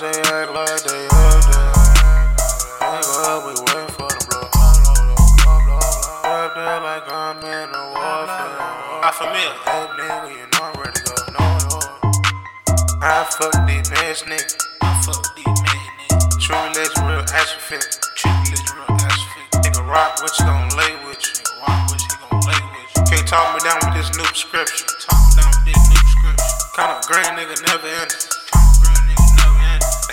Watch they act like they up there. Hang up, we wait for the blow. Up there like I'm in a warfare. I'm familiar. Up there, we ain't know where to go. No. I fuck these bitch niggas. I fuck these bitch niggas. True religion, real action fit. True religion, real action fit. Nigga rock what you gon' lay with you. Rock what you gon' lay with you. Can't talk me down with this new prescription. Talk me down with this new prescription. Kind of green nigga never ended.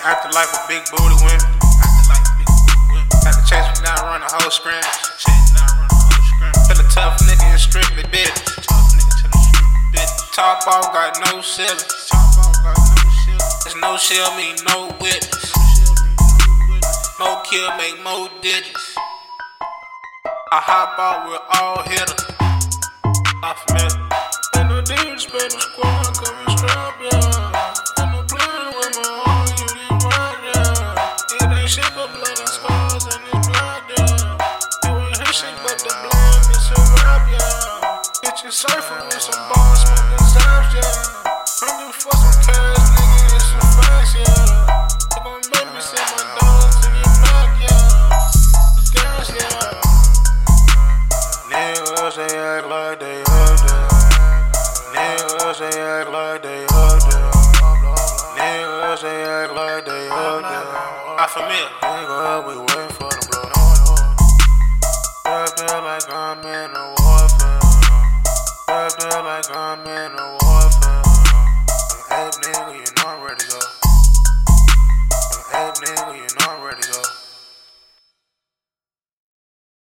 Acting like a big booty win. Acting like a big booty win. Had to chase me down, run the whole screen. Chase down, run the whole screen. Feel a tough nigga and strictly bitch. Tough nigga to the strictly bitch. Top off got no ceiling. Top off got no ceiling. There's no shield, mean no witness. No kill, make more digits. I hop out, we're all hitters. I feel it. And the dudes been the squad, coming strap, yeah. Surfing with some balls, smoking zaps, yeah. I'm just for some cash, nigga, and some facts, yeah. They gon' babysit my dogs to get back, yeah. Cash, yeah. Niggas, they act like they up there. Niggas, they act like they up there. Niggas, they act like they up there. I'm familiar. Nigga, we wait for the blow. I feel like I'm in a war. I feel like I'm in a